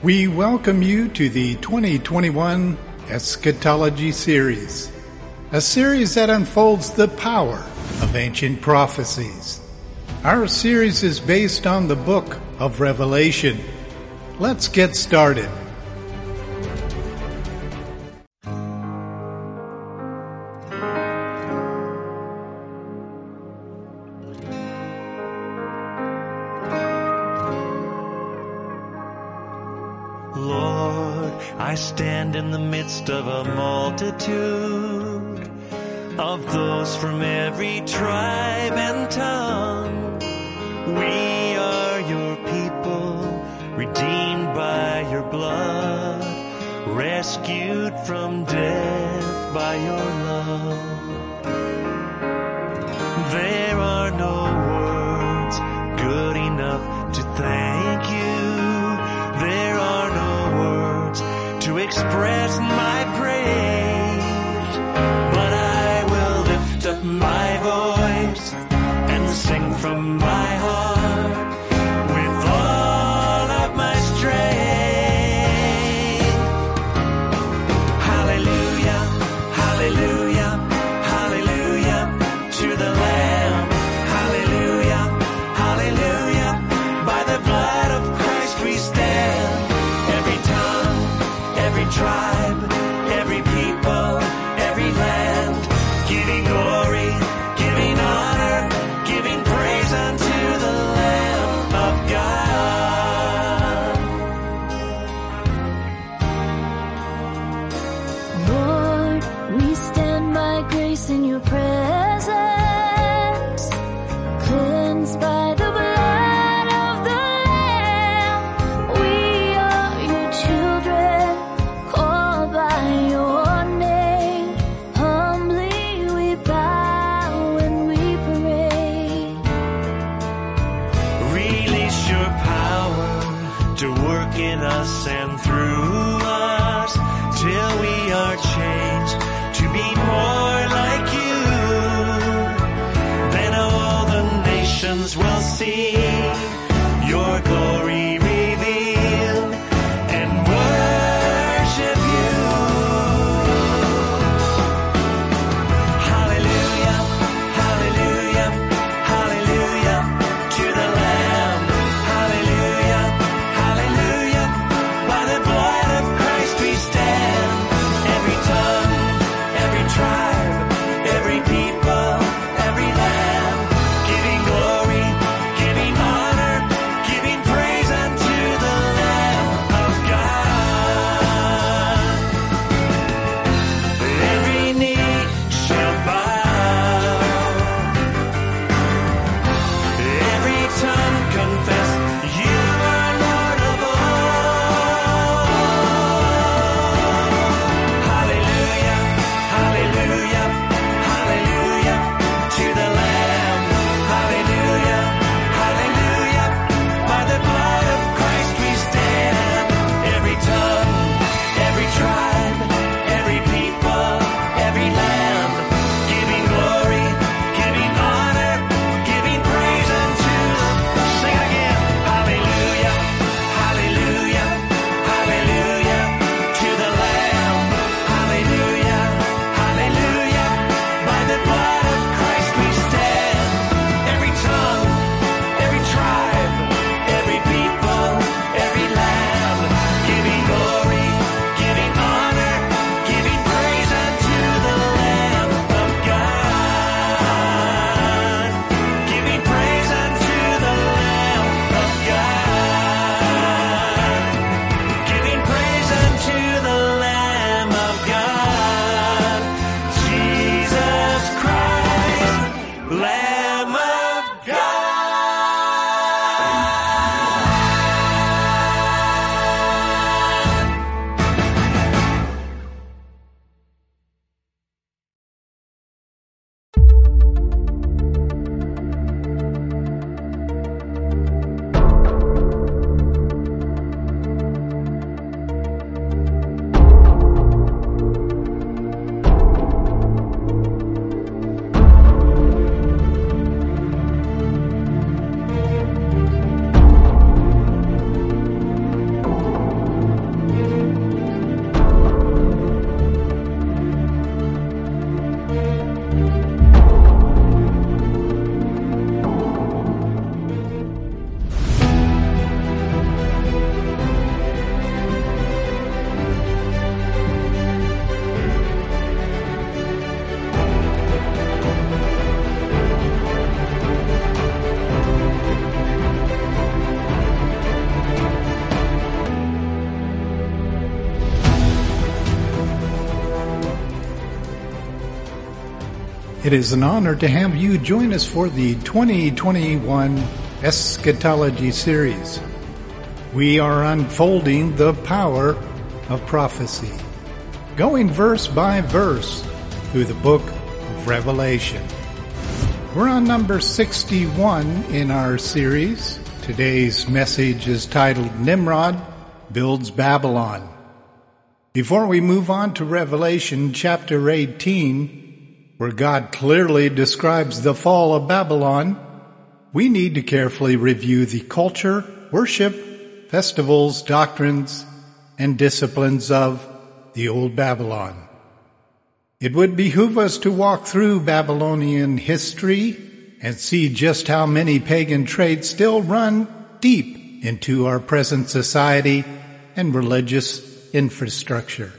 We welcome you to the 2021 Eschatology Series, a series that unfolds the power of ancient prophecies. Our series is based on the Book of Revelation. Let's get started. Of a multitude of those from every tribe and tongue, we are your people, redeemed by your blood, rescued from death by your love. There are no words good enough to thank you. There are no words to express my from my heart with all of my strength. Hallelujah, hallelujah, hallelujah to the Lamb. Hallelujah, hallelujah, by the blood of Christ we stand. Every tongue, every tribe, every people, every land, giving glory, giving honor, giving praise unto the Lamb of God. Lord, we stand by grace in your presence, cleansed by the blood of the Lamb. We are your children, called by your name. Humbly we bow and we pray. Release your power to work in us and through us till we are changed to be more like you. Then all the nations will see your glory revealed and worship you. Hallelujah, hallelujah, hallelujah to the Lamb. Hallelujah, hallelujah, by the blood of Christ we stand. Every tongue, every tribe, every people, every land, giving glory, giving honor, giving It is an honor to have you join us for the 2021 Eschatology Series. We are unfolding the power of prophecy, going verse by verse through the Book of Revelation. We're on number 61 in our series. Today's message is titled, Nimrod Builds Babylon. Before we move on to Revelation chapter 18, where God clearly describes the fall of Babylon, we need to carefully review the culture, worship, festivals, doctrines, and disciplines of the old Babylon. It would behoove us to walk through Babylonian history and see just how many pagan traits still run deep into our present society and religious infrastructure.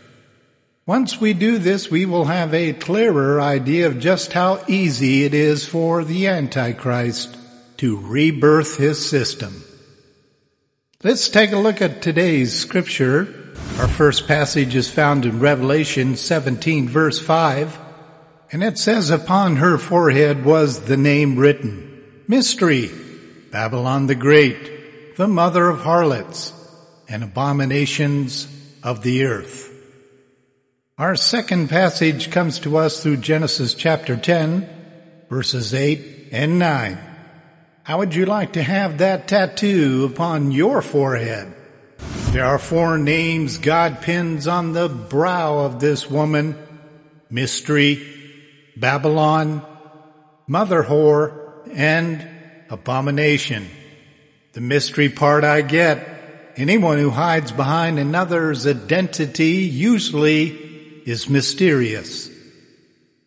Once we do this, we will have a clearer idea of just how easy it is for the Antichrist to rebirth his system. Let's take a look at today's scripture. Our first passage is found in Revelation 17, verse 5, and it says, Upon her forehead was the name written, Mystery, Babylon the Great, the mother of harlots, and abominations of the earth. Our second passage comes to us through Genesis chapter 10, verses 8 and 9. How would you like to have that tattoo upon your forehead? There are four names God pins on the brow of this woman: Mystery, Babylon, Mother Whore, and Abomination. The mystery part I get. Anyone who hides behind another's identity usually is mysterious.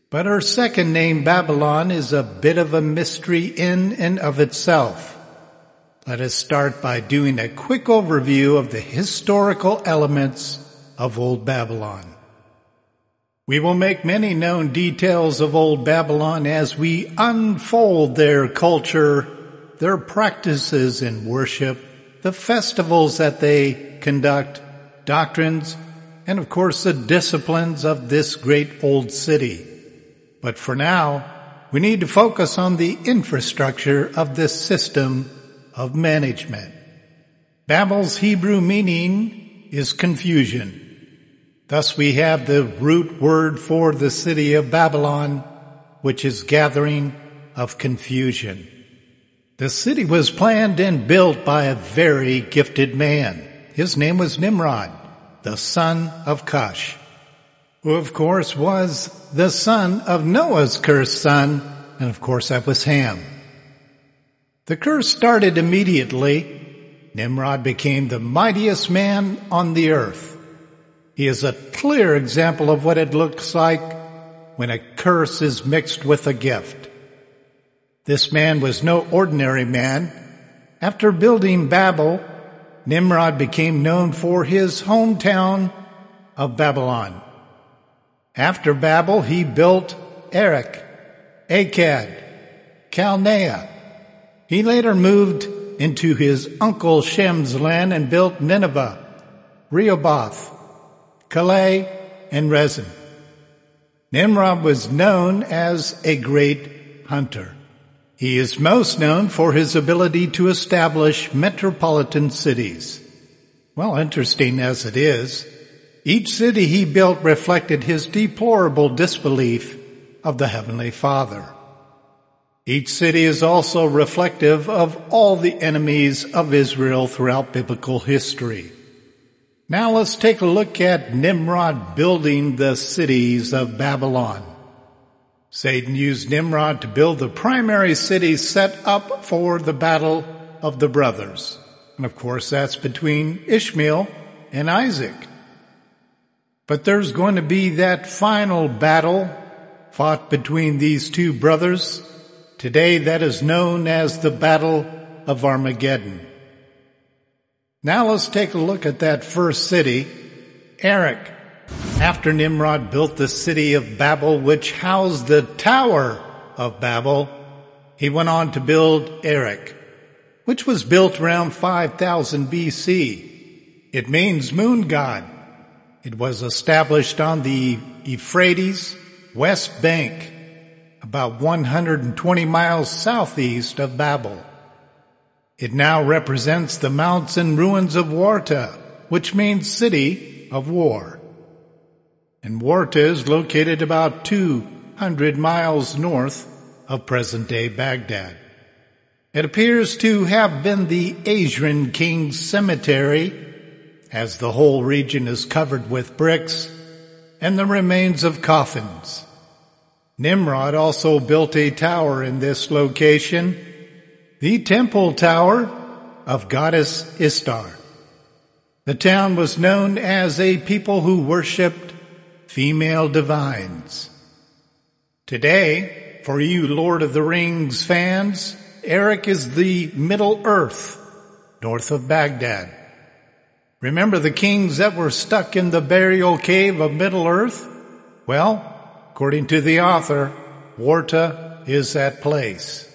But her second name, Babylon, is a bit of a mystery in and of itself. Let us start by doing a quick overview of the historical elements of Old Babylon. We will make many known details of Old Babylon as we unfold their culture, their practices in worship, the festivals that they conduct, doctrines, and, of course, the disciplines of this great old city. But for now, we need to focus on the infrastructure of this system of management. Babel's Hebrew meaning is confusion. Thus we have the root word for the city of Babylon, which is gathering of confusion. The city was planned and built by a very gifted man. His name was Nimrod, the son of Cush, who, of course, was the son of Noah's cursed son, and, of course, that was Ham. The curse started immediately. Nimrod became the mightiest man on the earth. He is a clear example of what it looks like when a curse is mixed with a gift. This man was no ordinary man. After building Babel, Nimrod became known for his hometown of Babylon. After Babel, he built Erech, Akkad, Calneh. He later moved into his uncle Shem's land and built Nineveh, Rehoboth, Calah, and Resen. Nimrod was known as a great hunter. He is most known for his ability to establish metropolitan cities. Well, interesting as it is, each city he built reflected his deplorable disbelief of the Heavenly Father. Each city is also reflective of all the enemies of Israel throughout biblical history. Now let's take a look at Nimrod building the cities of Babylon. Satan used Nimrod to build the primary city set up for the battle of the brothers. And of course, that's between Ishmael and Isaac. But there's going to be that final battle fought between these two brothers. Today, that is known as the Battle of Armageddon. Now let's take a look at that first city, Erech. After Nimrod built the city of Babel, which housed the Tower of Babel, he went on to build Erech, which was built around 5000 BC. It means moon god. It was established on the Euphrates west bank, about 120 miles southeast of Babel. It now represents the mounts and ruins of Warta, which means city of war. And Warta is located about 200 miles north of present-day Baghdad. It appears to have been the Assyrian king's cemetery, as the whole region is covered with bricks and the remains of coffins. Nimrod also built a tower in this location, the Temple Tower of Goddess Ishtar. The town was known as a people who worshipped female divines. Today, for you Lord of the Rings fans, Erech is the Middle Earth, north of Baghdad. Remember the kings that were stuck in the burial cave of Middle Earth? Well, according to the author, Warta is that place.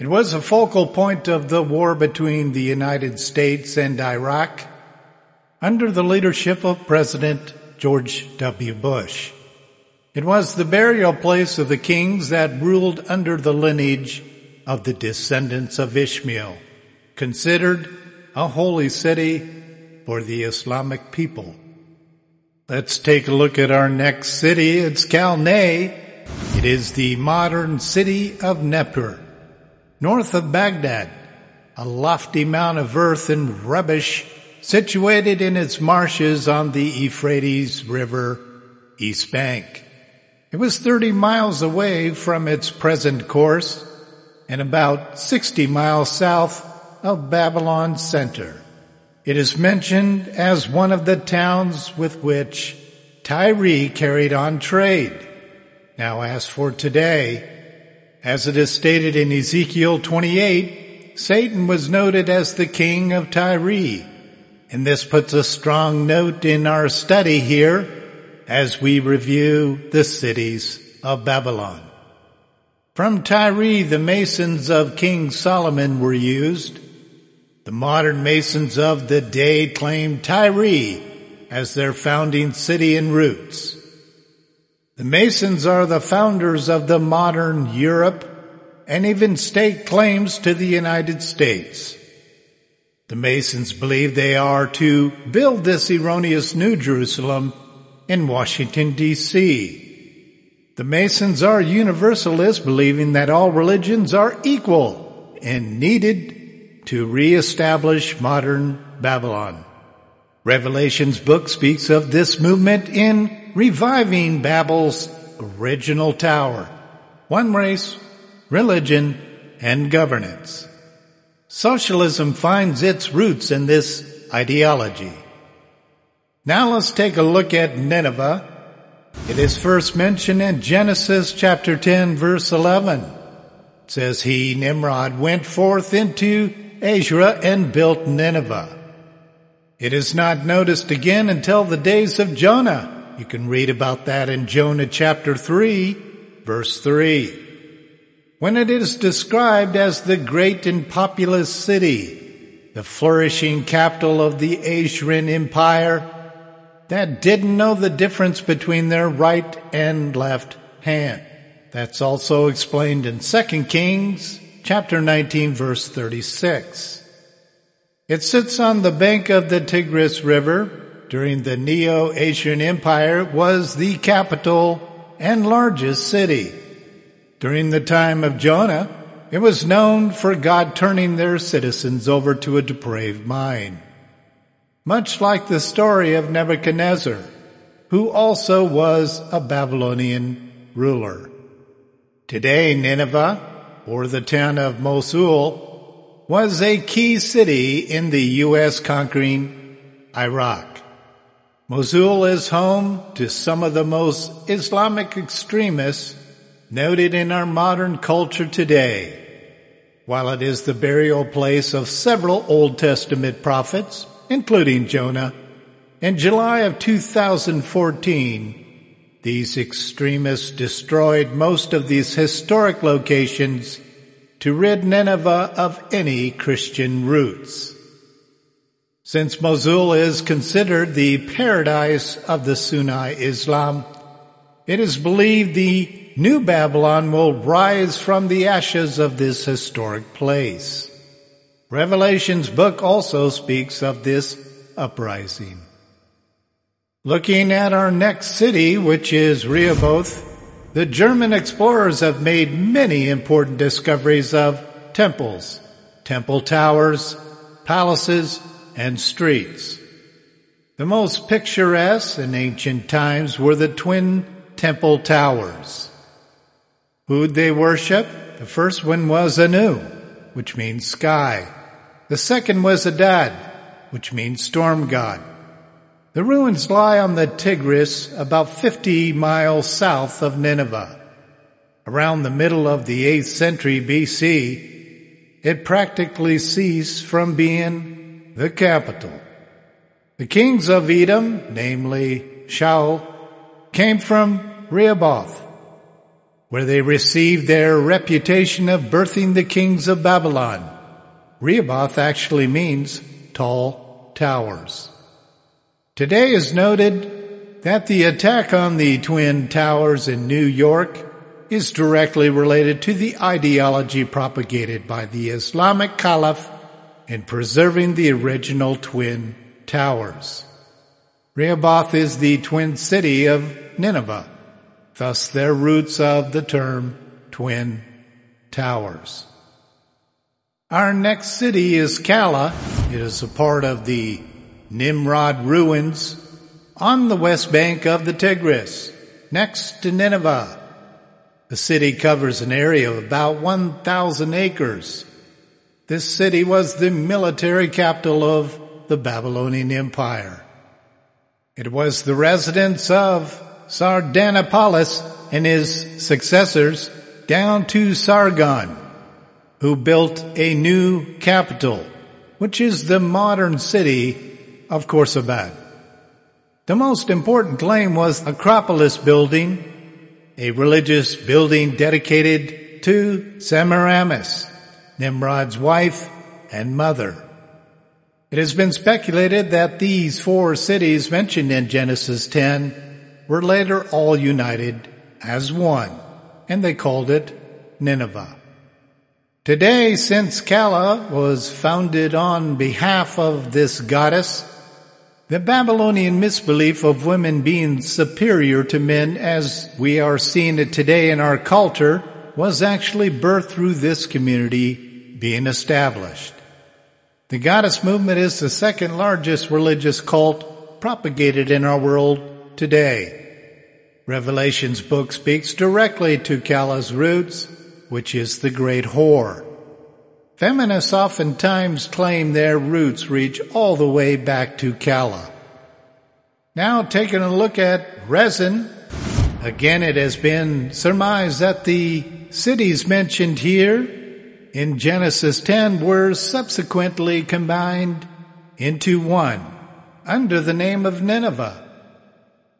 It was a focal point of the war between the United States and Iraq under the leadership of President George W. Bush. It was the burial place of the kings that ruled under the lineage of the descendants of Ishmael, considered a holy city for the Islamic people. Let's take a look at our next city. It's Calneh. It is the modern city of Nippur, north of Baghdad, a lofty mound of earth and rubbish situated in its marshes on the Euphrates River East Bank. It was 30 miles away from its present course and about 60 miles south of Babylon Center. It is mentioned as one of the towns with which Tyre carried on trade. Now as for today, as it is stated in Ezekiel 28, Satan was noted as the king of Tyre. And this puts a strong note in our study here as we review the cities of Babylon. From Tyre, the Masons of King Solomon were used. The modern Masons of the day claim Tyre as their founding city and roots. The Masons are the founders of the modern Europe and even stake claims to the United States. The Masons believe they are to build this erroneous New Jerusalem in Washington, D.C. The Masons are universalists, believing that all religions are equal and needed to reestablish modern Babylon. Revelation's book speaks of this movement in reviving Babel's original tower, one race, religion, and governance. Socialism finds its roots in this ideology. Now let's take a look at Nineveh. It is first mentioned in Genesis chapter 10, verse 11. It says, "He, Nimrod, went forth into Ashra and built Nineveh." It is not noticed again until the days of Jonah. You can read about that in Jonah chapter 3, verse 3, when it is described as the great and populous city, the flourishing capital of the Assyrian Empire that didn't know the difference between their right and left hand. That's also explained in 2 Kings chapter 19, verse 36. It sits on the bank of the Tigris River. During the Neo-Assyrian Empire, it was the capital and largest city. During the time of Jonah, it was known for God turning their citizens over to a depraved mind, much like the story of Nebuchadnezzar, who also was a Babylonian ruler. Today, Nineveh, or the town of Mosul, was a key city in the U.S. conquering Iraq. Mosul is home to some of the most Islamic extremists noted in our modern culture today. While it is the burial place of several Old Testament prophets, including Jonah, in July of 2014, these extremists destroyed most of these historic locations to rid Nineveh of any Christian roots. Since Mosul is considered the paradise of the Sunni Islam, it is believed the New Babylon will rise from the ashes of this historic place. Revelation's book also speaks of this uprising. Looking at our next city, which is Rehoboth, the German explorers have made many important discoveries of temples, temple towers, palaces, and streets. The most picturesque in ancient times were the twin temple towers. Who'd they worship? The first one was Anu, which means sky. The second was Adad, which means storm god. The ruins lie on the Tigris, about 50 miles south of Nineveh. Around the middle of the 8th century BC, it practically ceased from being the capital. The kings of Edom, namely Shaul, came from Rehoboth, where they received their reputation of birthing the kings of Babylon. Rehoboth actually means tall towers. Today is noted that the attack on the Twin Towers in New York is directly related to the ideology propagated by the Islamic Caliph in preserving the original Twin Towers. Rehoboth is the twin city of Nineveh, thus their roots of the term Twin Towers. Our next city is Calah. It is a part of the Nimrod ruins on the west bank of the Tigris, next to Nineveh. The city covers an area of about 1,000 acres. This city was the military capital of the Babylonian Empire. It was the residence of Sardanapalus and his successors down to Sargon, who built a new capital, which is the modern city of Khorsabad. The most important claim was Acropolis building, a religious building dedicated to Semiramis, Nimrod's wife and mother. It has been speculated that these four cities mentioned in Genesis 10 were later all united as one, and they called it Nineveh. Today, since Calah was founded on behalf of this goddess, the Babylonian misbelief of women being superior to men as we are seeing it today in our culture was actually birthed through this community being established. The goddess movement is the second largest religious cult propagated in our world today. Revelation's book speaks directly to Calah's roots, which is the great whore. Feminists oftentimes claim their roots reach all the way back to Calah. Now taking a look at Resen, again it has been surmised that the cities mentioned here in Genesis 10 were subsequently combined into one under the name of Nineveh.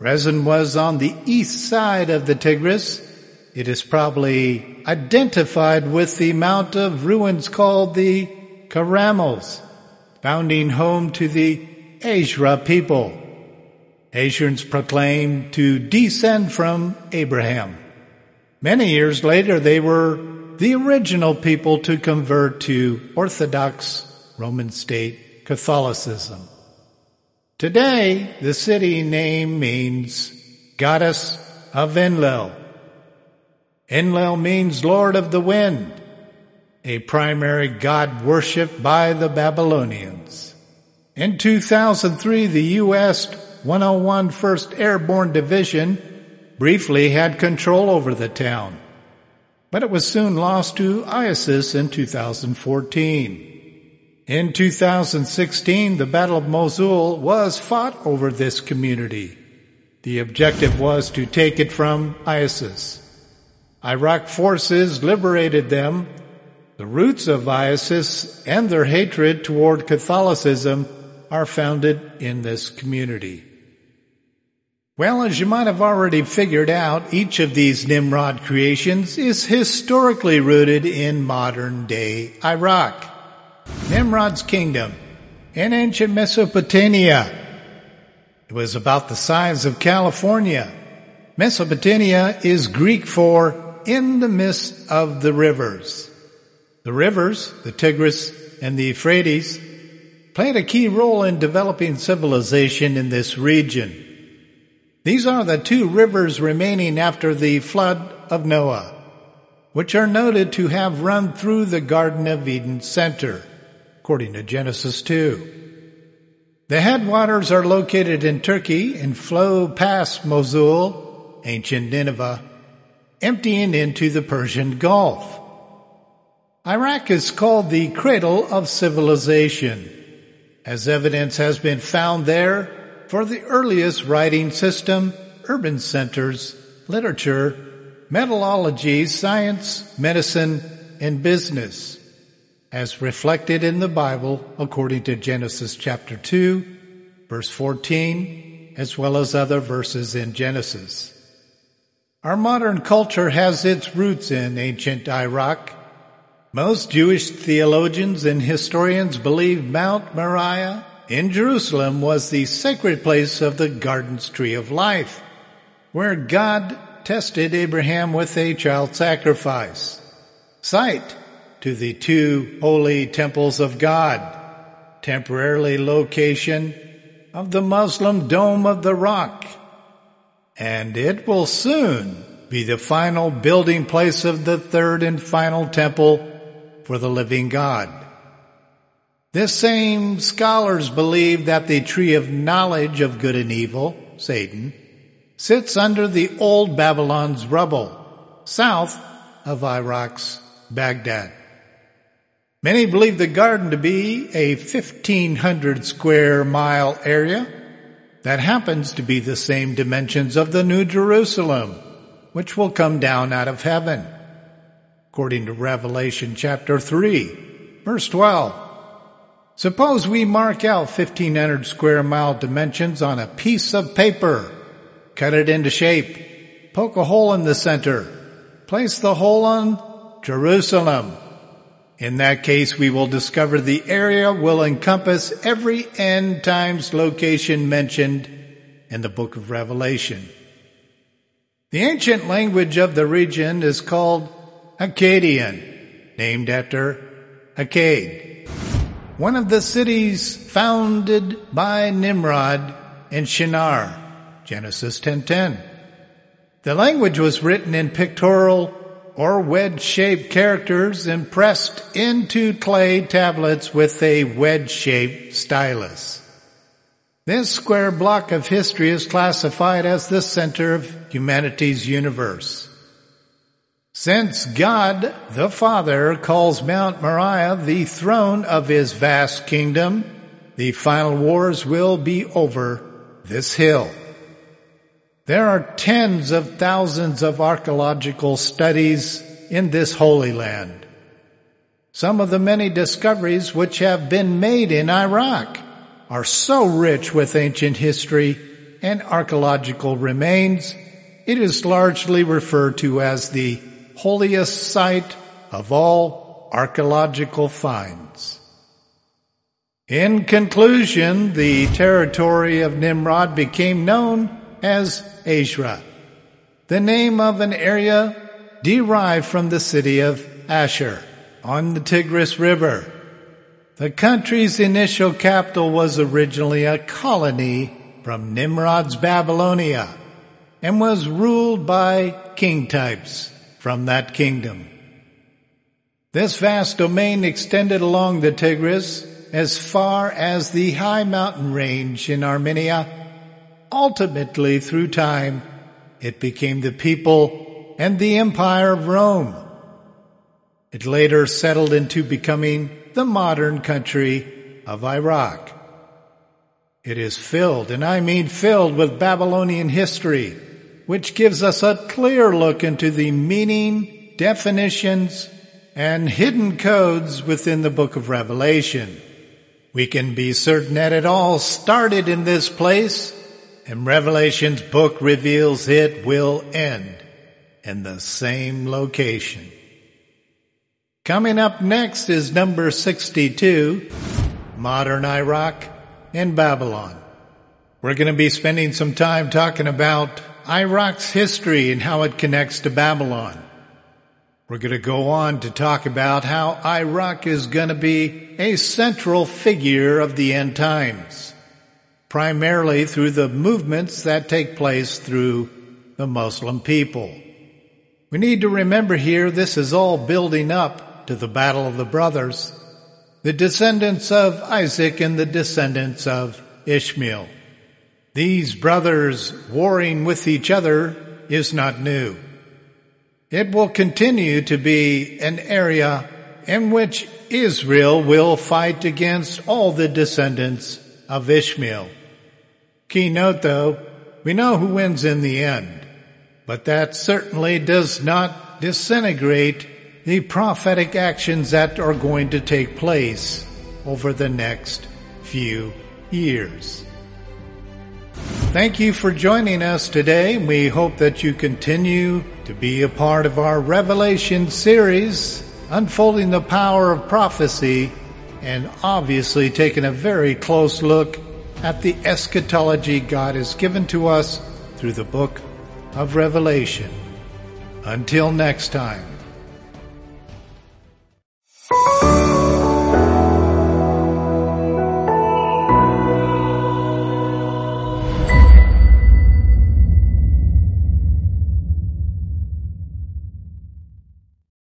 Resen was on the east side of the Tigris. It is probably identified with the mount of ruins called the Karamos, founding home to the Ashra people. Asians proclaimed to descend from Abraham. Many years later, they were the original people to convert to Orthodox Roman state Catholicism. Today, the city name means Goddess of Enlil. Enlil means Lord of the Wind, a primary god worshipped by the Babylonians. In 2003, the U.S. 101 1st Airborne Division briefly had control over the town, but it was soon lost to ISIS in 2014. In 2016, the Battle of Mosul was fought over this community. The objective was to take it from ISIS. Iraq forces liberated them. The roots of ISIS and their hatred toward Catholicism are founded in this community. Well, as you might have already figured out, each of these Nimrod creations is historically rooted in modern-day Iraq, Nimrod's kingdom, in ancient Mesopotamia. It was about the size of California Mesopotamia is Greek for in the midst of the rivers. The rivers, the Tigris and the Euphrates, played a key role in developing civilization in this region. These are the two rivers remaining after the flood of Noah, which are noted to have run through the Garden of Eden center, according to Genesis 2. The headwaters are located in Turkey and flow past Mosul, ancient Nineveh, emptying into the Persian Gulf. Iraq is called the cradle of civilization, as evidence has been found there for the earliest writing system, urban centers, literature, metallurgy, science, medicine, and business, as reflected in the Bible according to Genesis chapter 2, verse 14, as well as other verses in Genesis. Our modern culture has its roots in ancient Iraq. Most Jewish theologians and historians believe Mount Moriah in Jerusalem was the sacred place of the garden's tree of life, where God tested Abraham with a child sacrifice, site to the two holy temples of God, temporarily location of the Muslim Dome of the Rock, and it will soon be the final building place of the third and final temple for the living God. This same scholars believe that the tree of knowledge of good and evil, Satan, sits under the old Babylon's rubble, south of Iraq's Baghdad. Many believe the garden to be a 1,500 square mile area that happens to be the same dimensions of the New Jerusalem, which will come down out of heaven, according to Revelation chapter 3, verse 12. Suppose we mark out 1,500 square mile dimensions on a piece of paper, cut it into shape, poke a hole in the center, place the hole on Jerusalem. In that case, we will discover the area will encompass every end times location mentioned in the Book of Revelation. The ancient language of the region is called Akkadian, named after Akkad, one of the cities founded by Nimrod and Shinar, Genesis 10:10. The language was written in pictorial or wedge-shaped characters and pressed into clay tablets with a wedge-shaped stylus. This square block of history is classified as the center of humanity's universe. Since God the Father calls Mount Moriah the throne of his vast kingdom, the final wars will be over this hill. There are tens of thousands of archaeological studies in this holy land. Some of the many discoveries which have been made in Iraq are so rich with ancient history and archaeological remains, it is largely referred to as the holiest site of all archaeological finds. In conclusion, the territory of Nimrod became known as Ashra, the name of an area derived from the city of Ashur on the Tigris River. The country's initial capital was originally a colony from Nimrod's Babylonia and was ruled by king types from that kingdom. This vast domain extended along the Tigris as far as the high mountain range in Armenia. Ultimately, through time, it became the people and the empire of Rome. It later settled into becoming the modern country of Iraq. It is filled, and I mean filled, with Babylonian history, which gives us a clear look into the meaning, definitions, and hidden codes within the Book of Revelation. We can be certain that it all started in this place, and Revelation's book reveals it will end in the same location. Coming up next is number 62, Modern Iraq and Babylon. We're going to be spending some time talking about Iraq's history and how it connects to Babylon. We're going to go on to talk about how Iraq is going to be a central figure of the end times, primarily through the movements that take place through the Muslim people. We need to remember here this is all building up to the Battle of the Brothers, the descendants of Isaac and the descendants of Ishmael. These brothers warring with each other is not new. It will continue to be an area in which Israel will fight against all the descendants of Ishmael. Key note though, we know who wins in the end, but that certainly does not disintegrate the prophetic actions that are going to take place over the next few years. Thank you for joining us today. We hope that you continue to be a part of our Revelation series, unfolding the power of prophecy, and obviously taking a very close look at the eschatology God has given to us through the Book of Revelation. Until next time.